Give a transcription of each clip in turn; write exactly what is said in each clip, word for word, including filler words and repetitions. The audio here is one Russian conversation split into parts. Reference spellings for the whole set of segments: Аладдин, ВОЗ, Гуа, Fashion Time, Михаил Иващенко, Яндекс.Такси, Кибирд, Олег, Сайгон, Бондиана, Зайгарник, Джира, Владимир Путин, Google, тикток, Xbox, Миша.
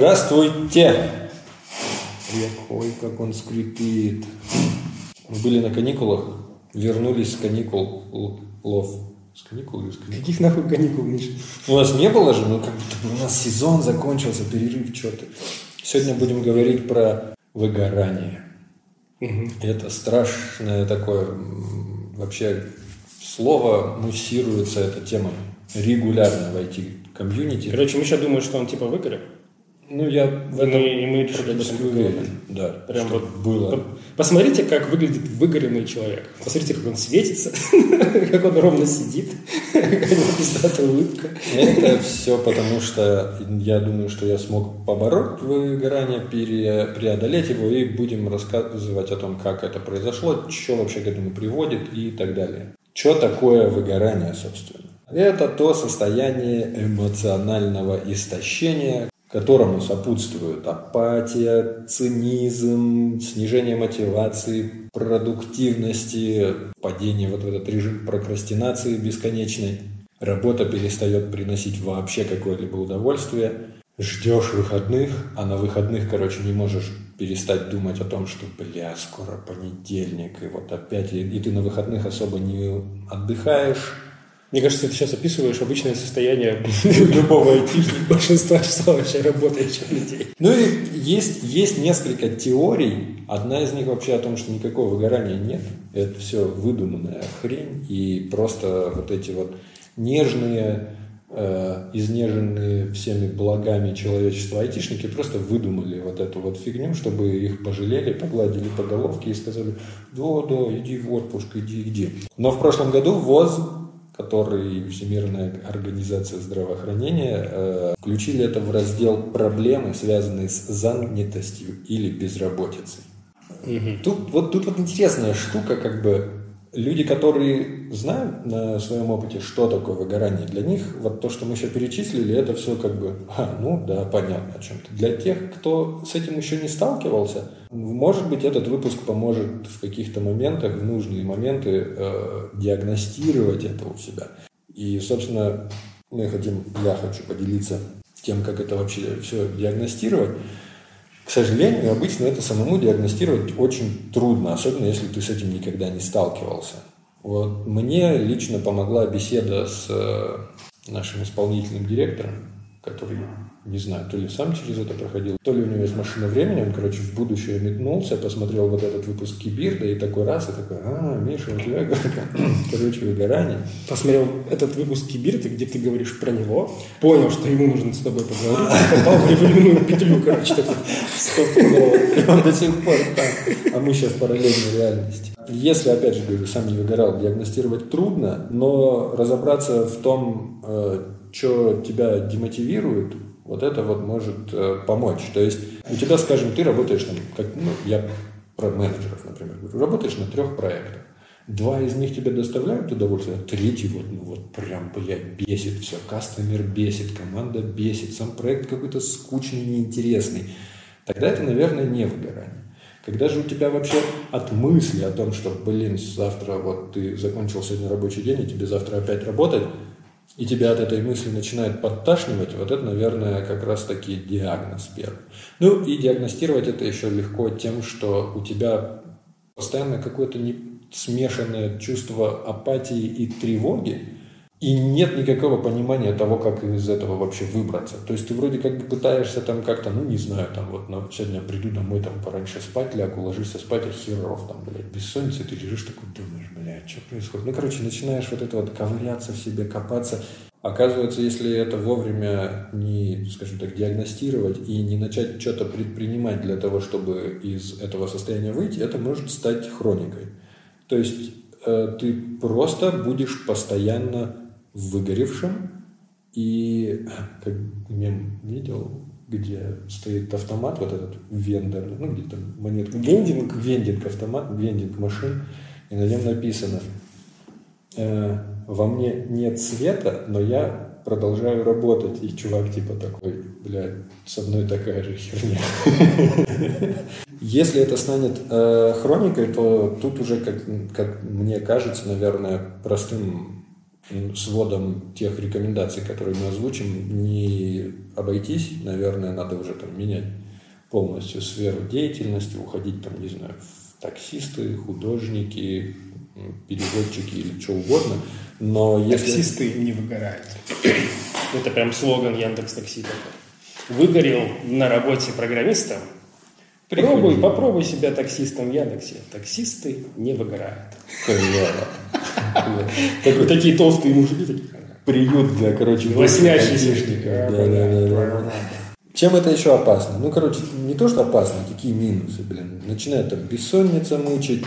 Здравствуйте! Привет. Ой, как он скрипит. Были на каникулах, вернулись с каникул. Лов. С каникул или с каникул? Каких нахуй каникул, Миша? У нас не было же, ну как будто у нас сезон закончился, перерыв, что ты. Сегодня будем говорить про выгорание. Угу. Это страшное такое, вообще слово муссируется эта тема регулярно в ай ти-комьюнити. Короче, Миша думает, что он типа выгорел. Ну, я в этом... И мы решили об этом поговорить. Да, прям вот было. Посмотрите, как выглядит выгоревший человек. Посмотрите, как он светится, как он ровно сидит, какая пиздатая улыбка. Это все потому, что я думаю, что я смог побороть выгорание, преодолеть его, и будем рассказывать о том, как это произошло, что вообще к этому приводит и так далее. Что такое выгорание, собственно? Это то состояние эмоционального истощения, которому сопутствуют апатия, цинизм, снижение мотивации, продуктивности, падение вот в этот режим прокрастинации бесконечной. Работа перестает приносить вообще какое-либо удовольствие. Ждешь выходных, а на выходных, короче, не можешь перестать думать о том, что, бля, скоро понедельник, и вот опять, и, и ты на выходных особо не отдыхаешь. Мне кажется, ты сейчас описываешь обычное состояние любого айтишника, большинства вообще работающих людей. Ну и есть, есть несколько теорий. Одна из них вообще о том, что никакого выгорания нет. Это все выдуманная хрень. И просто вот эти вот нежные, э, изнеженные всеми благами человечества айтишники просто выдумали вот эту вот фигню, чтобы их пожалели, погладили по головке и сказали: «Да-да, иди в отпуск, иди, иди». Но в прошлом году ВОЗ, который Всемирная организация здравоохранения, э, включили это в раздел «Проблемы, связанные с занятостью или безработицей». Угу. Тут, вот, тут вот интересная штука, как бы люди, которые знают на своем опыте, что такое выгорание, для них вот то, что мы сейчас перечислили, это все как бы, а, ну да, понятно о чем-то. Для тех, кто с этим еще не сталкивался, может быть, этот выпуск поможет в каких-то моментах, в нужные моменты э, диагностировать это у себя. И, собственно, мы хотим, я хочу поделиться тем, как это вообще все диагностировать. К сожалению, обычно это самому диагностировать очень трудно, особенно если ты с этим никогда не сталкивался. Вот мне лично помогла беседа с нашим исполнительным директором, который, не знаю, то ли сам через это проходил, то ли у него есть машина времени, он, короче, в будущее метнулся, посмотрел вот этот выпуск Кибирда и такой раз, и такой: «А, Миша, у тебя, короче, выгорание». Посмотрел этот выпуск Кибирда, где ты говоришь про него, понял, что ему нужно с тобой поговорить, попал в револьную петлю, короче, такой, стоп, он до сих пор там, а мы сейчас в параллельной реальности. Если, опять же, говорю, сам не выгорал, диагностировать трудно, но разобраться в том, что тебя демотивирует, вот это вот может э, помочь. То есть у тебя, скажем, ты работаешь, там, как, ну, я про менеджеров, например, говорю, работаешь на трех проектах. Два из них тебе доставляют удовольствие, а третий вот, ну вот прям, блядь, бесит все. Кастомер бесит, команда бесит, сам проект какой-то скучный, неинтересный. Тогда это, наверное, не выгорание. Когда же у тебя вообще от мысли о том, что, блин, завтра вот ты закончил сегодня рабочий день, и тебе завтра опять работать, и тебя от этой мысли начинает подташнивать, вот это, наверное, как раз-таки диагноз первый. Ну, и диагностировать это еще легко тем, что у тебя постоянно какое-то смешанное чувство апатии и тревоги, и нет никакого понимания того, как из этого вообще выбраться. То есть ты вроде как бы пытаешься там как-то, ну, не знаю, там вот ну, сегодня приду домой, там пораньше спать лягу, ложишься спать, а херов там, блядь, бессонница, ты лежишь такой, думаешь, блядь, что происходит? Ну, короче, начинаешь вот это вот ковыряться в себе, копаться. Оказывается, если это вовремя не, скажем так, диагностировать и не начать что-то предпринимать для того, чтобы из этого состояния выйти, это может стать хроникой. То есть э, ты просто будешь постоянно выгоревшим, и как мем видел, где стоит автомат, вот этот вендор, ну где там монетка, вендинг, вендинг автомат, вендинг машин, и на нем написано: «Во мне нет света, но я продолжаю работать», и чувак типа такой: «Бля, со мной такая же херня». Если это станет э, хроникой, то тут уже, как, как мне кажется, наверное, простым с вводом тех рекомендаций, которые мы озвучим, не обойтись. Наверное, надо уже там менять полностью сферу деятельности, уходить там, не знаю, в таксисты, художники, переводчики или что угодно. Но если... Таксисты не выгорают. Это прям слоган Яндекс.Такси такой. Выгорел на работе программистом. Пробуй, попробуй себя таксистом в Яндексе. Таксисты не выгорают. Такие толстые мужики, такие. Приют для, короче, восьмячников. Чем это еще опасно? Ну, короче, не то, что опасно, какие минусы, блин. Начинает там бессонница мучить.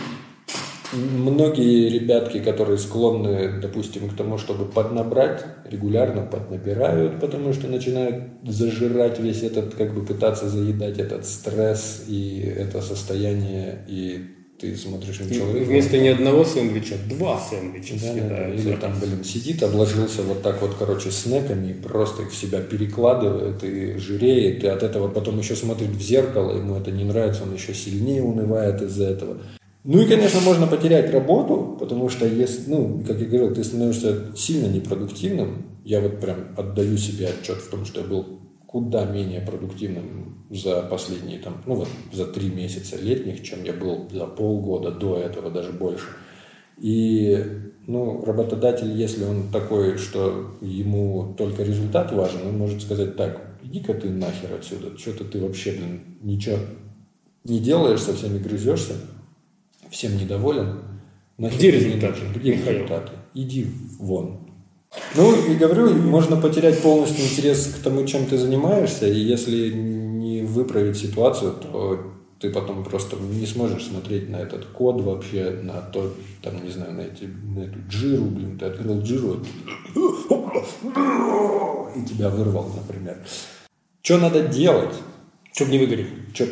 Многие ребятки, которые склонны, допустим, к тому, чтобы поднабрать, регулярно поднабирают, потому что начинают зажирать весь этот, как бы пытаться заедать этот стресс и это состояние, и ты смотришь на человека. Вместо не одного съедает, сэндвича, два сэндвича съедают. Да, да. Или там, блин, сидит, обложился вот так вот, короче, снеками, просто их в себя перекладывает и жиреет, и от этого потом еще смотрит в зеркало, ему это не нравится, он еще сильнее унывает из-за этого. Ну и, конечно, можно потерять работу, потому что, если, ну, как я говорил, ты становишься сильно непродуктивным. Я вот прям отдаю себе отчет в том, что я был куда менее продуктивным за последние, там, ну вот, за три месяца летних, чем я был за полгода до этого, даже больше. И, ну, работодатель, если он такой, что ему только результат важен, он может сказать: так, иди-ка ты нахер отсюда, что-то ты вообще, блин, ничего не делаешь, со всеми грызешься. Всем недоволен. Нахер Где результаты? Где результаты? Иди вон. Ну, и говорю, можно потерять полностью интерес к тому, чем ты занимаешься, и если не выправить ситуацию, то ты потом просто не сможешь смотреть на этот код вообще, на то, там, не знаю, на, эти, на эту джиру, блин, ты открыл джиру, и тебя вырвал, например. Что надо делать? Чтоб не выгореть. Чтоб...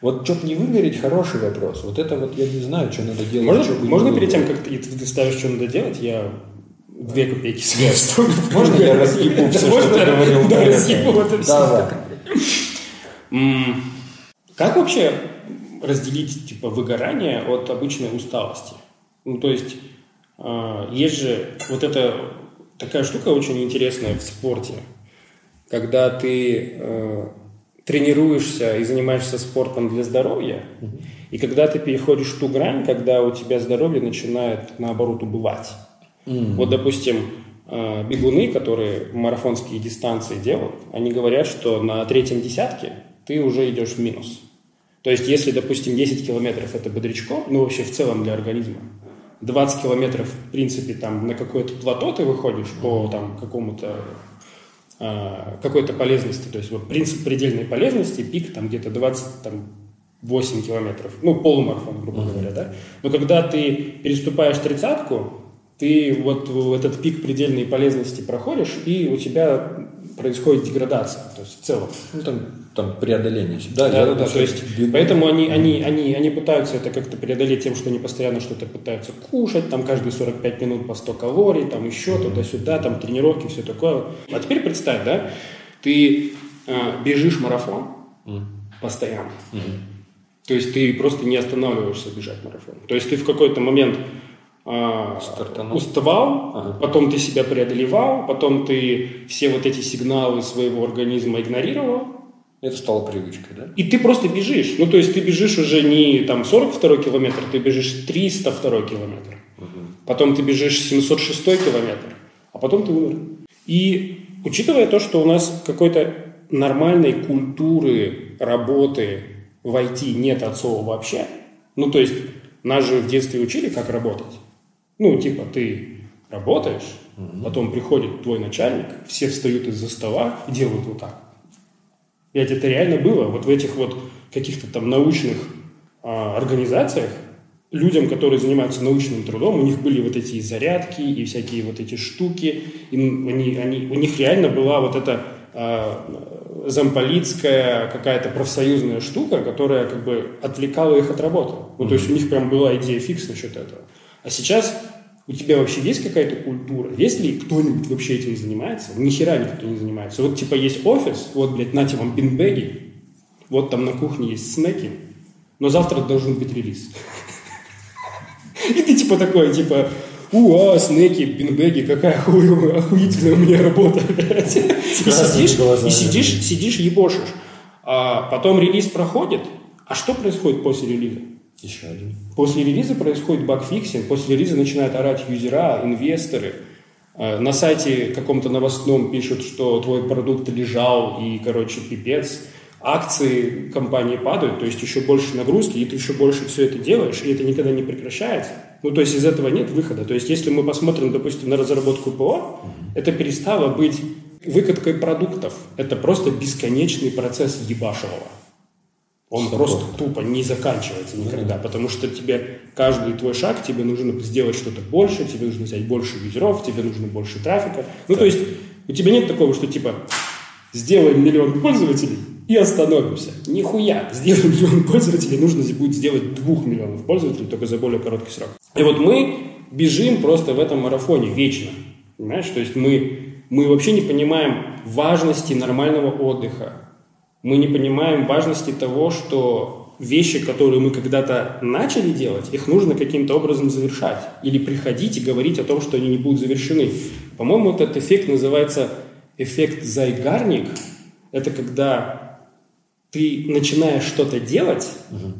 Вот, чтобы не выгореть, хороший вопрос. Вот это вот я не знаю, что надо делать. Можно, что можно перед тем, как ты, ты ставишь, что надо делать, я две копейки себе вставлю. Можно я разъебу все, что ты говорил? Да, разъебу это все. Как вообще разделить типа выгорание от обычной усталости? Ну, то есть, есть же вот эта такая штука очень интересная в спорте, когда ты... тренируешься и занимаешься спортом для здоровья, mm-hmm. и когда ты переходишь ту грань, когда у тебя здоровье начинает, наоборот, убывать. Mm-hmm. Вот, допустим, бегуны, которые марафонские дистанции делают, они говорят, что на третьем десятке ты уже идешь в минус. То есть, если, допустим, десять километров – это бодрячком, ну, вообще в целом для организма, двадцать километров, в принципе, там на какое-то плато ты выходишь по там, какому-то... какой-то полезности, то есть вот принцип предельной полезности, пик там где-то двадцать восемь километров, ну полумарафон, грубо mm-hmm. говоря, да, но когда ты переступаешь тридцатку, ты вот этот пик предельной полезности проходишь, и у тебя происходит деградация, то есть в целом. Ну там, там преодоление. Да, да, да, да, то есть бегу. Поэтому они, они, они, они пытаются это как-то преодолеть тем, что они постоянно что-то пытаются кушать, там каждые сорок пять минут по сто калорий, там еще mm-hmm. туда-сюда, там тренировки, все такое. А теперь представь, да, ты э, бежишь марафон mm-hmm. постоянно, mm-hmm. то есть ты просто не останавливаешься бежать марафон, то есть ты в какой-то момент А, уставал, ага. потом ты себя преодолевал, потом ты все вот эти сигналы своего организма игнорировал. Это стало привычкой, да? И ты просто бежишь. Ну, то есть ты бежишь уже не там сорок второй километр, ты бежишь триста второй километр. Угу. Потом ты бежишь семьсот шестой километр, а потом ты умер. И учитывая то, что у нас какой-то нормальной культуры работы в ай ти нет от слова вообще, ну, то есть нас же в детстве учили, как работать. Ну, типа, ты работаешь, mm-hmm. потом приходит твой начальник, все встают из-за стола и делают вот так. И это реально было. Вот в этих вот каких-то там научных а, организациях людям, которые занимаются научным трудом, у них были вот эти зарядки и всякие вот эти штуки. И они, они, у них реально была вот эта а, замполитская какая-то профсоюзная штука, которая как бы отвлекала их от работы. Ну, mm-hmm. то есть у них прям была идея фикс насчет этого. А сейчас у тебя вообще есть какая-то культура? Есть ли кто-нибудь вообще этим занимается? Ни хера никто не занимается. Вот типа есть офис, вот, блядь, нате вам бинбеги, вот там на кухне есть снеки, но завтра должен быть релиз. И ты типа такой, типа, уа, снеки, бинбеги, какая хуевая, охуительная у меня работа. И сидишь, и сидишь, сидишь, ебошишь. А потом релиз проходит. А что происходит после релиза? Еще один. После релиза происходит багфиксинг. После релиза начинают орать юзера, инвесторы. На сайте каком-то новостном пишут, что твой продукт лежал и, короче, пипец. Акции компании падают, то есть еще больше нагрузки, и ты еще больше все это делаешь, и это никогда не прекращается. Ну, то есть из этого нет выхода. То есть если мы посмотрим, допустим, на разработку ПО, это перестало быть выкаткой продуктов. Это просто бесконечный процесс ебашевого. Он сто процентов просто тупо не заканчивается никогда, mm-hmm. потому что тебе каждый твой шаг, тебе нужно сделать что-то больше, тебе нужно взять больше юзеров, тебе нужно больше трафика. Ну, так. То есть у тебя нет такого, что типа сделаем миллион пользователей и остановимся. Нихуя. Сделаем миллион пользователей, нужно будет сделать двух миллионов пользователей только за более короткий срок. И вот мы бежим просто в этом марафоне вечно. Понимаешь? То есть мы, мы вообще не понимаем важности нормального отдыха. Мы не понимаем важности того, что вещи, которые мы когда-то начали делать, их нужно каким-то образом завершать. Или приходить и говорить о том, что они не будут завершены. По-моему, этот эффект называется эффект «зайгарник». Это когда ты начинаешь что-то делать, угу.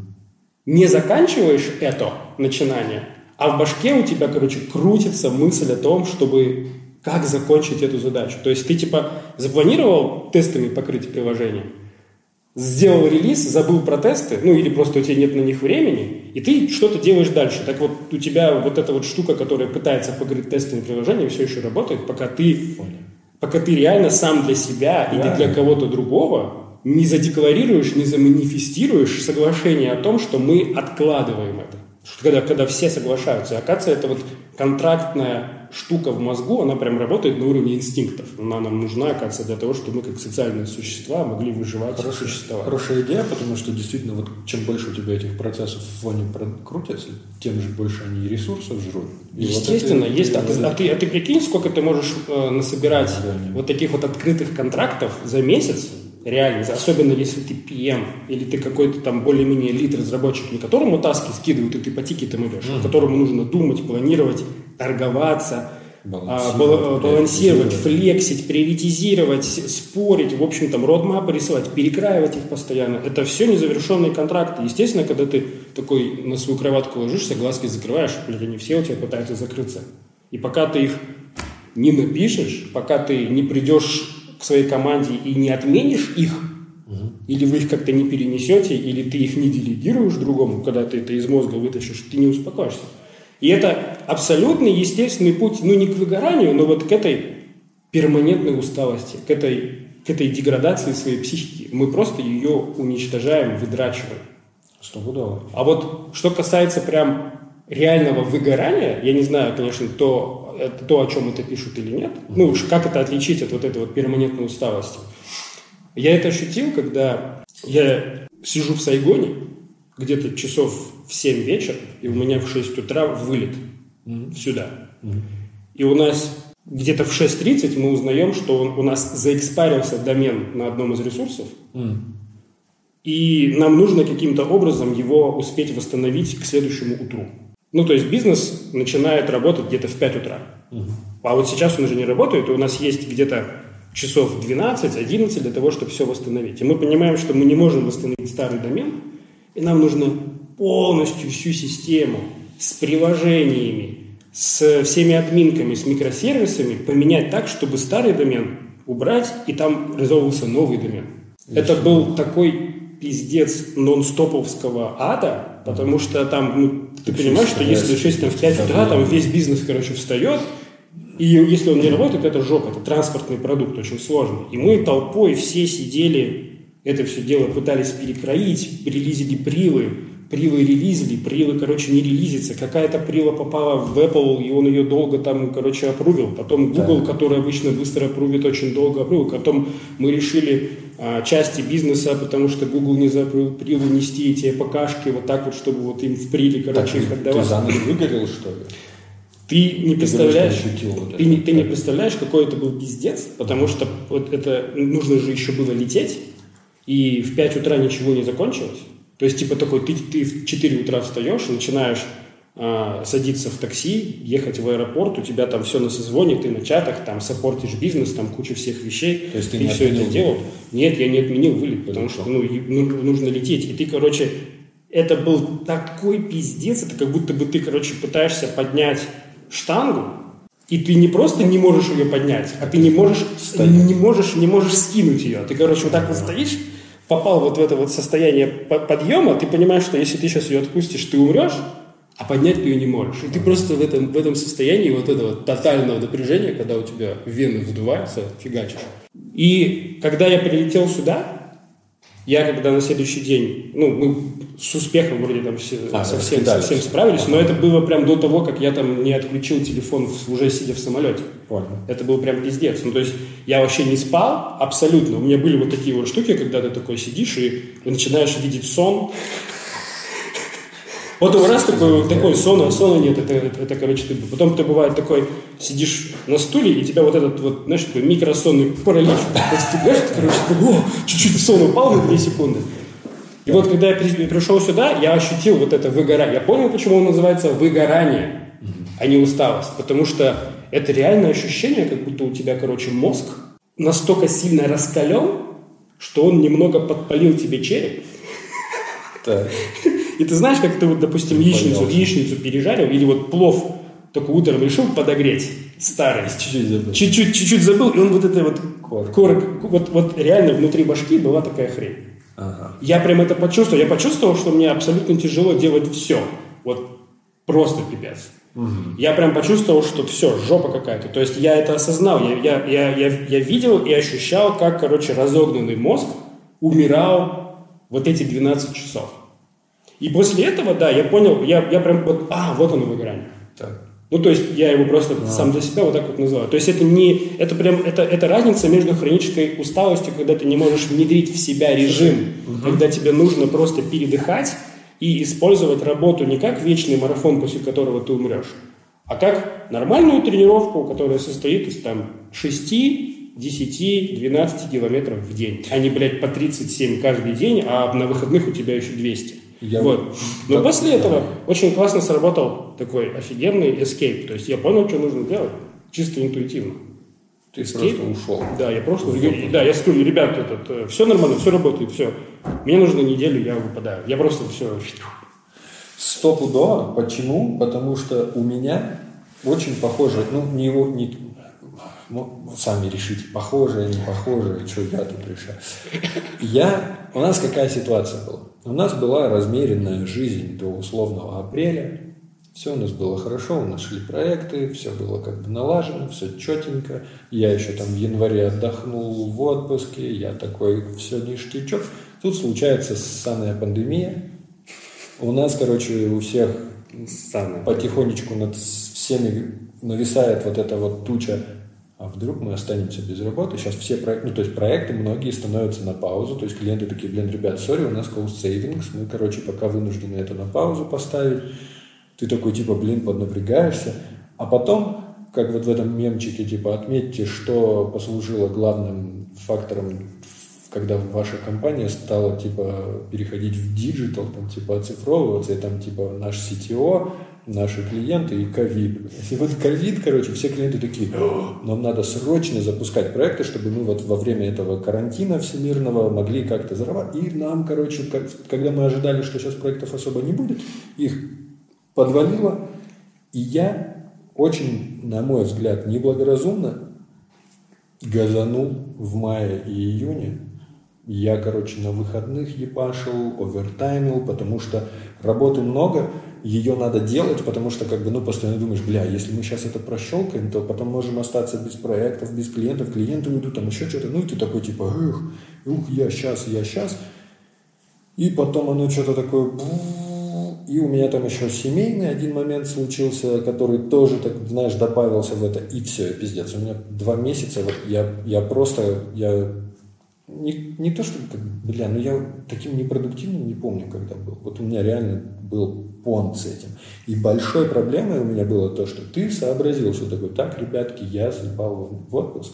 не заканчиваешь это начинание, а в башке у тебя, короче, крутится мысль о том, чтобы как закончить эту задачу. То есть ты, типа, запланировал тестами покрыть приложение, сделал релиз, забыл про тесты, ну или просто у тебя нет на них времени, и ты что-то делаешь дальше. Так вот, у тебя вот эта вот штука, которая пытается покрыть тестами приложения, все еще работает, пока ты, пока ты реально сам для себя или да. для кого-то другого не задекларируешь, не заманифестируешь соглашение о том, что мы откладываем это. Когда, когда все соглашаются. И оказывается, это вот контрактная штука в мозгу, она прям работает на уровне инстинктов. Она нам нужна, оказывается, для того, чтобы мы как социальные существа могли выживать и существовать. Хорошая идея, потому что действительно, вот чем больше у тебя этих процессов в фоне крутятся, тем же больше они ресурсов жрут. И естественно, вот есть. А ты, а, ты, а ты прикинь, сколько ты можешь э, насобирать да, вот таких вот открытых контрактов за месяц? Реально, особенно если ты пи эм или ты какой-то там более-менее лид-разработчик, не которому таски скидывают и ты по тикетам идешь, mm-hmm. а которому нужно думать, планировать, торговаться, балансировать, а, балансировать флексить, приоритизировать, спорить, в общем там родмапы рисовать, перекраивать их постоянно. Это все незавершенные контракты. Естественно, когда ты такой на свою кроватку ложишься, глазки закрываешь, блядь, они все у тебя пытаются закрыться. И пока ты их не напишешь, пока ты не придешь к своей команде и не отменишь их, угу. или вы их как-то не перенесете, или ты их не делегируешь другому, когда ты это из мозга вытащишь, ты не успокоишься. И это абсолютно естественный путь, ну не к выгоранию, но вот к этой перманентной усталости, к этой, к этой деградации своей психики. Мы просто ее уничтожаем, выдрачиваем. Стопудово. А вот что касается прям реального выгорания, я не знаю, конечно, то... это то, о чем это пишут или нет. Ну уж как это отличить от вот этой вот перманентной усталости? Я это ощутил, когда я сижу в Сайгоне где-то часов в семь вечера, и у меня в шесть утра вылет mm-hmm. сюда. Mm-hmm. И у нас где-то в шесть тридцать мы узнаем, что он, у нас заэкспарился домен на одном из ресурсов, mm-hmm. и нам нужно каким-то образом его успеть восстановить к следующему утру. Ну, то есть бизнес начинает работать где-то в пять утра. Угу. А вот сейчас он уже не работает, и у нас есть где-то часов двенадцать-одиннадцать для того, чтобы все восстановить. И мы понимаем, что мы не можем восстановить старый домен, и нам нужно полностью всю систему с приложениями, с всеми админками, с микросервисами поменять так, чтобы старый домен убрать, и там резолвился новый домен. Еще. Это был такой пиздец нон-стоповского ада, потому что там... ну, ты понимаешь, что если шесть в пять утра, там весь бизнес, короче, встает, и если он не работает, это жопа, это транспортный продукт, очень сложный. И мы толпой все сидели, это все дело пытались перекроить, релизили прилы, прилы релизили, прилы, короче, не релизится. Какая-то прила попала в Apple, и он ее долго там, короче, опрувил. Потом Google, да. который обычно быстро опрувит, очень долго опрувил. Потом мы решили а, части бизнеса, потому что Google не запрыл прилы нести, эти ПКшки вот так вот, чтобы вот им в приле, короче, так, их отдавать. Ты заново выгорел, что ли? Ты не ты представляешь, ощутил, вот ты, не, ты не представляешь, какой это был пиздец, потому что вот это нужно же еще было лететь, и в пять утра ничего не закончилось. То есть, типа, такой, ты, ты в четыре утра встаешь и начинаешь э, садиться в такси, ехать в аэропорт, у тебя там все на созвоне, ты на чатах, там саппортишь бизнес, там куча всех вещей. То есть ты, ты не все это делал? Нет, я не отменил вылет, потому что ну, нужно лететь. И ты, короче, это был такой пиздец, это как будто бы ты, короче, пытаешься поднять штангу, и ты не просто не можешь ее поднять, а ты не можешь, не можешь, не можешь скинуть ее. Ты, короче, вот так вот стоишь, попал вот в это вот состояние подъема, ты понимаешь, что если ты сейчас ее отпустишь, ты умрешь, а поднять ты ее не можешь. И ты просто в этом, в этом состоянии вот этого тотального напряжения, когда у тебя вены вздуваются, фигачишь. И когда я прилетел сюда, я когда на следующий день, ну, мы с успехом вроде там все, а, совсем, совсем справились, но это было прям до того, как я там не отключил телефон, уже сидя в самолете. Понятно. Это был прям пиздец. Ну, то есть я вообще не спал абсолютно. У меня были вот такие вот штуки, когда ты такой сидишь и начинаешь видеть сон. Вот у раз такой, такой сон, а сона нет, это, это, это, короче, ты... Потом ты, бывает, такой, сидишь на стуле, и тебя вот этот, вот, знаешь, такой микросонный паралич подстигаешь, короче, такой, о, чуть-чуть сон упал на две секунды. И вот, когда я пришел сюда, я ощутил вот это выгорание. Я понял, почему он называется выгорание, а не усталость. Потому что это реальное ощущение, как будто у тебя, короче, мозг настолько сильно раскален, что он немного подпалил тебе череп. Так. И ты знаешь, как ты, вот, допустим, яичницу, яичницу пережарил, или вот плов только утром решил подогреть старый. Чуть-чуть забыл. Чуть-чуть, чуть-чуть забыл, и он вот это вот... Корк. Корк. Вот, вот реально внутри башки была такая хрень. Ага. Я прям это почувствовал. Я почувствовал, что мне абсолютно тяжело делать все. Вот просто пипец. Угу. Я прям почувствовал, что все, жопа какая-то. То есть я это осознал. Я, я, я, я, я видел и ощущал, как, короче, разогнанный мозг умирал вот эти двенадцать часов. И после этого, да, я понял, я, я прям вот, а, вот оно выгорание. Так. Ну, то есть я его просто а. сам для себя вот так вот называю. То есть это не, это прям, это, это разница между хронической усталостью, когда ты не можешь внедрить в себя режим, угу. когда тебе нужно просто передыхать и использовать работу не как вечный марафон, после которого ты умрешь, а как нормальную тренировку, которая состоит из там шесть, десять, двенадцать километров в день, а не, блядь, по тридцать семь каждый день, а на выходных у тебя еще двести. Я... Вот. Но да, после да. этого очень классно сработал такой офигенный эскейп. То есть я понял, что нужно делать чисто интуитивно. Ты эскейп? Просто ушел. Да, я просто уехал. Да, я скажу, ребят, этот, все нормально, все работает, все. Мне нужно неделю, я выпадаю. Я просто все... Стопудово. Почему? Потому что у меня очень похоже, ну, не его... Не... Ну, сами решите, похожее, не похожее, что я тут решаю. Я... У нас какая ситуация была? У нас была размеренная жизнь до условного апреля. Все у нас было хорошо, у нас шли проекты, все было как бы налажено, все четенько. Я еще там в январе отдохнул в отпуске, я такой, все ништячок. Тут случается ссаная пандемия. У нас, короче, у всех ссаная. Потихонечку над всеми нависает вот эта вот туча. А вдруг мы останемся без работы? Сейчас все проекты, ну, то есть проекты многие становятся на паузу, то есть клиенты такие, блин, ребят, сори, у нас cost savings, мы, короче, пока вынуждены это на паузу поставить. Ты такой, типа, блин, поднапрягаешься. А потом, как вот в этом мемчике, типа, отметьте, что послужило главным фактором, когда ваша компания стала, типа, переходить в диджитал, там, типа, оцифровываться, и там, типа, наш си ти о... наши клиенты и ковид. И вот ковид, короче, все клиенты такие, нам надо срочно запускать проекты, чтобы мы вот во время этого карантина всемирного могли как-то зарабатывать. И нам, короче, как, когда мы ожидали, что сейчас проектов особо не будет, их подвалило. И я очень, на мой взгляд, неблагоразумно газанул в мае и июне. Я, короче, на выходных ебашил, овертаймил, потому что работы много, ее надо делать, потому что, как бы, ну, постоянно думаешь, бля, если мы сейчас это прощелкаем, то потом можем остаться без проектов, без клиентов, клиенты уйдут, там еще что-то, ну, и ты такой, типа, ух, ух, я сейчас, я сейчас, и потом оно что-то такое, и у меня там еще семейный один момент случился, который тоже, так, знаешь, добавился в это, и все, пиздец, у меня два месяца, вот, я, я просто, я... Не, не то, что, бля, но я таким непродуктивным не помню, когда был. Вот у меня реально был понт с этим. И большой проблемой у меня было то, что ты сообразил, что такой, так, ребятки, я заебал в отпуск.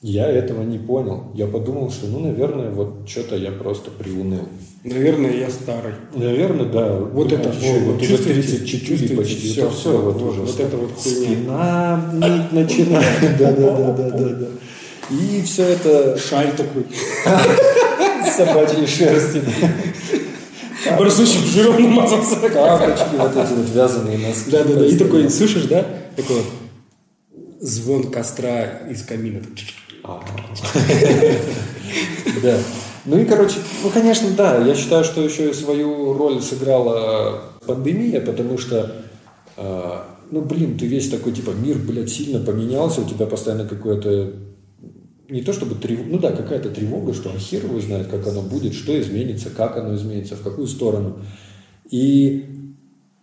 Я этого не понял. Я подумал, что, ну, наверное, вот что-то я просто приуныл. Наверное, я старый. Наверное, да. Вот это все. Вот уже тридцать четыре почти. Все, все, вот уже. Вот это вот спина ныть начинает. Да, да, да, да, да, да. И все это... Шаль такой. Собачьей шерсти. Барсучим жиром намазался. Капочки вот эти вот вязаные носки. Да, да, да. И такой, слышишь, да? Такой звон костра из камина. Да. Ну и, короче, ну, конечно, да. Я считаю, что еще и свою роль сыграла пандемия, потому что, э, ну, блин, ты весь такой, типа, мир, блядь, сильно поменялся, у тебя постоянно какое-то, не то чтобы тревога, ну да, какая-то тревога, что хер его знает, как оно будет, что изменится, как оно изменится, в какую сторону. И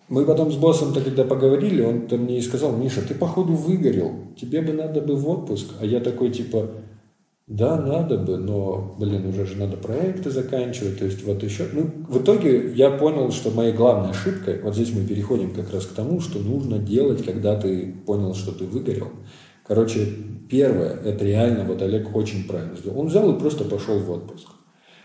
мы потом с боссом-то, когда поговорили, он-то мне и сказал: Миша, ты, походу, выгорел, тебе бы надо бы в отпуск. А я такой, типа, да, надо бы, но, блин, уже же надо проекты заканчивать, то есть вот еще... Ну, в итоге я понял, что моей главной ошибкой, вот здесь мы переходим как раз к тому, что нужно делать, когда ты понял, что ты выгорел. Короче, первое, это реально, вот Олег очень правильно сделал. Он взял и просто пошел в отпуск.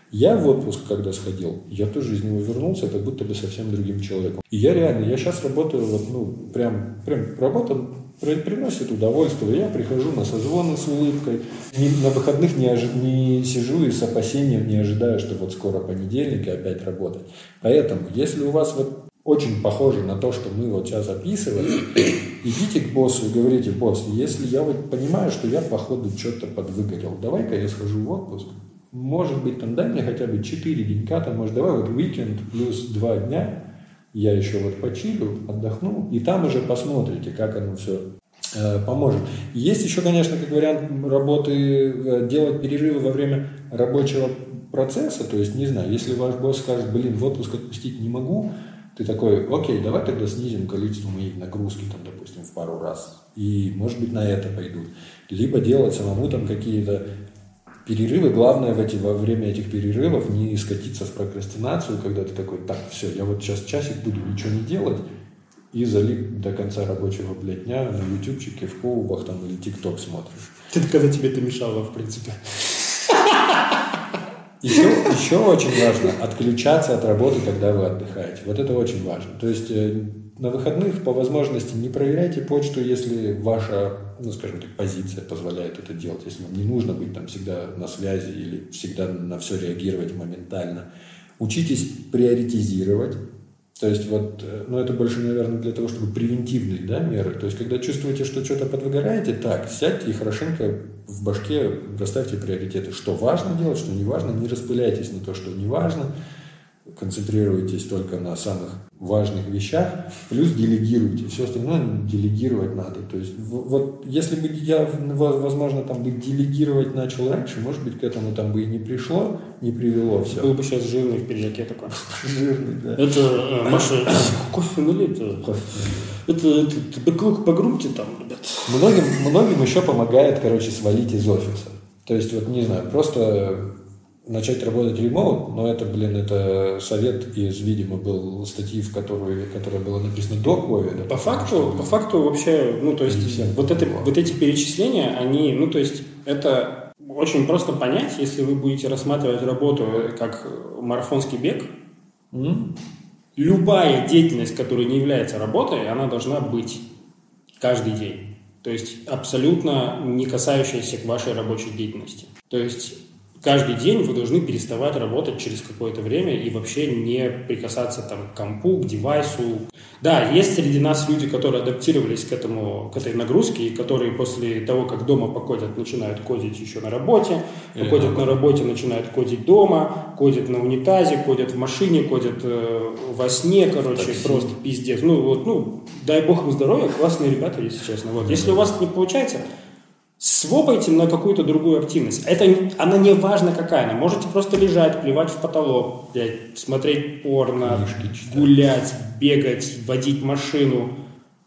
Я в отпуск, когда сходил, я тоже из него вернулся, как будто бы совсем другим человеком. И я реально, я сейчас работаю, вот, ну, прям, прям работа приносит удовольствие. Я прихожу на созвоны с улыбкой. На выходных не, ожи- не сижу и с опасением не ожидаю, что вот скоро понедельник и опять работать. Поэтому, если у вас вот очень похоже на то, что мы вот сейчас описывали, идите к боссу и говорите: босс, если я вот понимаю, что я, походу, что-то подвыгорел, давай-ка я схожу в отпуск. Может быть, там дай мне хотя бы четыре денька, там, может, давай вот уикенд плюс два дня, я еще вот почилю, отдохну, и там уже посмотрите, как оно все э, поможет. Есть еще, конечно, как вариант работы, э, делать перерывы во время рабочего процесса, то есть, не знаю, если ваш босс скажет: блин, в отпуск отпустить не могу, ты такой: окей, давай тогда снизим количество моей нагрузки, там, допустим, в пару раз, и, может быть, на это пойдут. Либо делать самому там какие-то перерывы, главное в эти, во время этих перерывов не скатиться в прокрастинацию, когда ты такой: так, все, я вот сейчас часик буду ничего не делать, и залип до конца рабочего, блядь, дня на ютубчике, в коубах там или тикток смотришь. Это когда тебе это мешало, в принципе. Еще, еще очень важно отключаться от работы, когда вы отдыхаете. Вот это очень важно. То есть на выходных по возможности не проверяйте почту, если ваша, ну, скажем так, позиция позволяет это делать. Если вам не нужно быть там всегда на связи или всегда на все реагировать моментально. Учитесь приоритизировать. То есть вот, ну, это больше, наверное, для того, чтобы превентивные, да, меры. То есть когда чувствуете, что что-то подвыгораете, так, сядьте и хорошенько в башке расставьте приоритеты. Что важно делать, что не важно. Не распыляйтесь на то, что не важно. Концентрируйтесь только на самых важных вещах. Плюс делегируйте. Все остальное делегировать надо. То есть вот если бы я, возможно, там бы делегировать начал раньше, может быть, к этому там бы и не пришло, не привело все. Был бы сейчас жирный в пиджаке такой. Жирный, да. Это, Маша, кофе налей? Кофе. Это бэклук погрумьте там, ребят. Многим, многим еще помогает, короче, свалить из офиса. То есть, вот, не знаю, просто начать работать ремоут, но это, блин, это совет из, видимо, был статьи, в которой, которая была написана до ковида. По факту, по факту вообще, ну, то есть, вот, это, вот эти перечисления, они, ну, то есть, это очень просто понять, если вы будете рассматривать работу как марафонский бег. Mm-hmm. Любая деятельность, которая не является работой, она должна быть каждый день. То есть абсолютно не касающаяся к вашей рабочей деятельности. То есть каждый день вы должны переставать работать через какое-то время и вообще не прикасаться там, к компу, к девайсу. Да, есть среди нас люди, которые адаптировались к этому, к этой нагрузке, и которые после того, как дома покодят, начинают кодить еще на работе, покодят на работе, начинают кодить дома, кодят на унитазе, кодят в машине, кодят э, во сне, короче, такси. Просто пиздец. Ну вот, ну, дай бог им здоровья, классные ребята, если честно. Вот. Если у вас это не получается, свопайте на какую-то другую активность. Это, она не важна какая она. Можете просто лежать, плевать в потолок, блядь, смотреть порно, гулять, бегать, водить машину,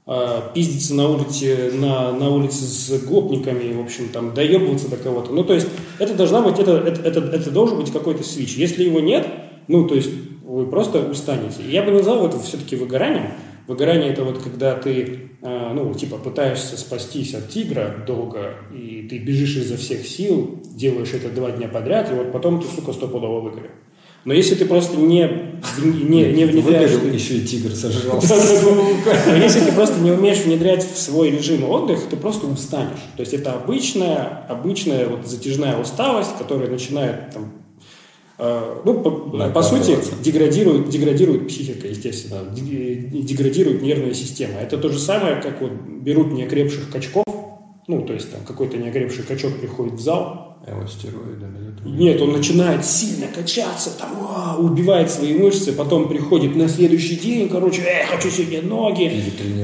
э, пиздиться на улице, на, на улице с гопниками, в общем, там, доебываться до кого-то. Ну, то есть, это должна быть, это, это, это, это должен быть какой-то свич. Если его нет, ну, то есть, вы просто устанете. Я бы назвал это все-таки выгоранием, Выгорание – это вот когда ты, ну, типа, пытаешься спастись от тигра долго, и ты бежишь изо всех сил, делаешь это два дня подряд, и вот потом ты, сука, стопудово выгорел. Но если ты просто не, не, не внедряешь... Выгорел, еще и тигр сожрал. Но если ты просто не умеешь внедрять в свой режим отдых, ты просто устанешь. То есть это обычная, обычная вот затяжная усталость, которая начинает... там, ну, по, да, по сути, деградирует, деградирует психика, естественно, деградирует нервная система. Это то же самое, как вот берут неокрепших качков, ну, то есть там какой-то неокрепший качок приходит в зал. Его стероиды. Нет, он начинает сильно качаться, там, а, убивает свои мышцы, потом приходит на следующий день, короче, э, хочу сегодня ноги,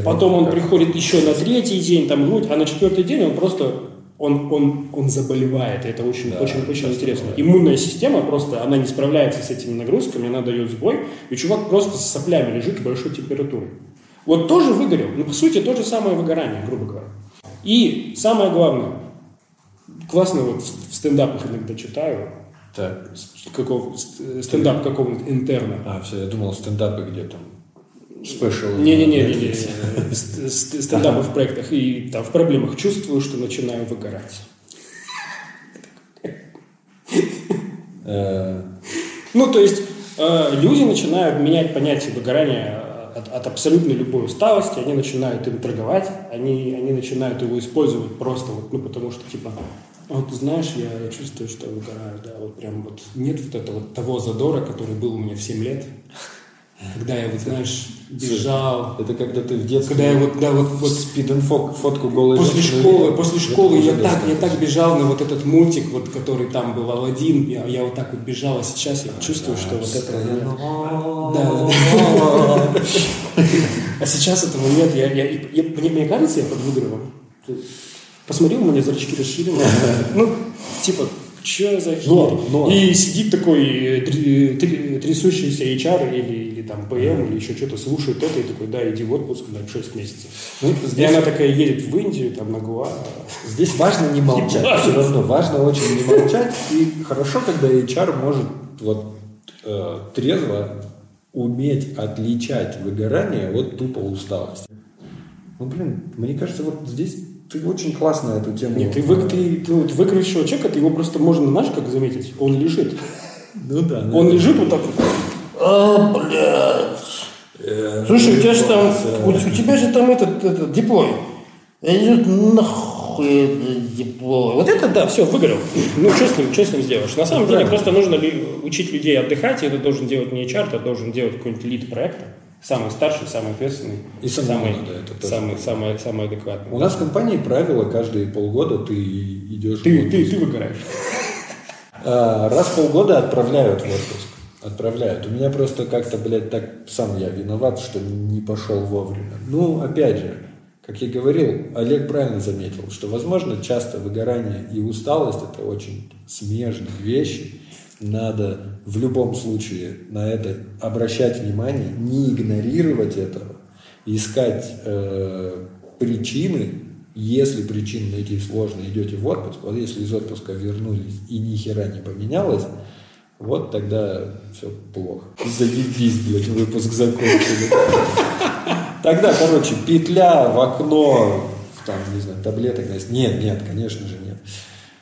потом он приходит еще на третий день, там, грудь, а на четвертый день он просто... Он, он, он заболевает, и это очень, да, очень, очень интересно. Бывает. Иммунная система просто, она не справляется с этими нагрузками, она дает сбой, и чувак просто с соплями лежит в большой температуре. Вот тоже выгорел, но по сути то же самое выгорание, грубо говоря. И самое главное, классно вот в стендапах иногда читаю, так. Каков, стендап Ты... какого-нибудь интерна. А, все, я думал стендапы где-то. Спешл. Не-не-не, стендапы в проектах и там в проблемах чувствую, что начинаю выгорать. Ну, то есть люди начинают менять понятие выгорания от абсолютно любой усталости, они начинают им торговать, они начинают его использовать просто, ну, потому что, типа, вот, знаешь, я чувствую, что я выгораю, да, вот прям вот нет вот этого того задора, который был у меня в семь лет. Когда я, вот, знаешь, бежал. Это когда ты в детстве... Когда я вот... Да, вот, вот спид-н-фок, фотку голой... После школы, после школы я так, я так бежал на вот этот мультик, вот, который там был Аладдин. Я, я вот так вот бежал, а сейчас я чувствую, что вот это... А сейчас этого нет. Мне кажется, я под выигрывом. Посмотрел, у меня зрачки расширились. Ну, типа... Че за но, но. И сидит такой три, три, трясущийся эйч ар или, или там пи эм, или еще что-то, слушает это и такой, да, иди в отпуск на шесть месяцев. Ну, здесь... И она такая едет в Индию, там, на Гуа. Здесь важно не молчать, не все равно важно очень не молчать. И хорошо, когда эйч ар может вот э, трезво уметь отличать выгорание от тупо усталости. Ну, блин, мне кажется, вот здесь... Ты очень классно эту тему. Нет, ты, вы, ты, ты вот выигравшего человека, ты его просто можно, знаешь, как заметить? Он лежит. Ну да. Он да. лежит вот так вот. А, блядь. Слушай, у тебя же там, у, у тебя же там этот, этот диплой. Идет нахуй этот диплой. Вот это да, все, выиграл. Ну, что с ним, что с ним сделаешь? На самом деле, просто нужно учить людей отдыхать, и это должен делать не эйч ар, это должен делать какой-нибудь лид-проект. Самый старший, самый ответственный. И самый, надо, это самый, самый, самый адекватный. У нас в компании правило, каждые полгода ты идешь ты, в отпуск. Ты, ты выгораешь. Раз в полгода отправляют в отпуск. Отправляют. У меня просто как-то, блядь, так сам я виноват, что не пошел вовремя. Ну, опять же, как я говорил, Олег правильно заметил, что, возможно, часто выгорание и усталость – это очень смежные вещи. Надо в любом случае на это обращать внимание, не игнорировать этого, искать э, причины. Если причин найти сложно, идете в отпуск. Вот если из отпуска вернулись и ни хера не поменялось, вот тогда все плохо. Заебись, блядь, выпуск закончили. Тогда, короче, петля в окно, там, не знаю, таблеток. Нет, нет, конечно же нет.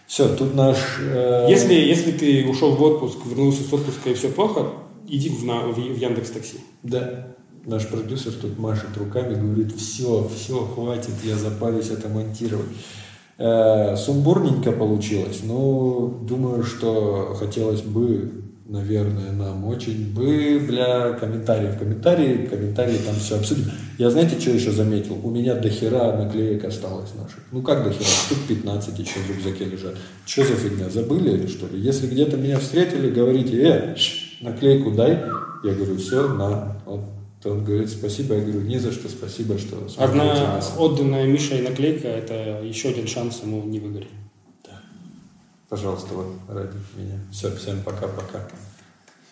Все, тут наш... Э... Если, если ты ушел в отпуск, вернулся с отпуска и все плохо, иди в, на, в, в Яндекс.Такси. Да. Наш продюсер тут машет руками, говорит, все, все, хватит, я запарюсь это монтировать. Э, сумбурненько получилось, но думаю, что хотелось бы, наверное, нам очень бы, бля, комментариев, комментарии, комментарии, там все обсудим. Я знаете, что еще заметил? У меня до хера наклеек осталось наших. Ну как до хера? Тут пятнадцать еще в рюкзаке лежат. Что за фигня? Забыли или что ли? Если где-то меня встретили, говорите, э, наклейку дай. Я говорю, все, на. Вот. Он говорит, спасибо. Я говорю, не за что, спасибо, что смотрите нас. Одна отданная Мишей наклейка, это еще один шанс ему не выгореть. Пожалуйста, вот ради меня. Все, всем пока-пока.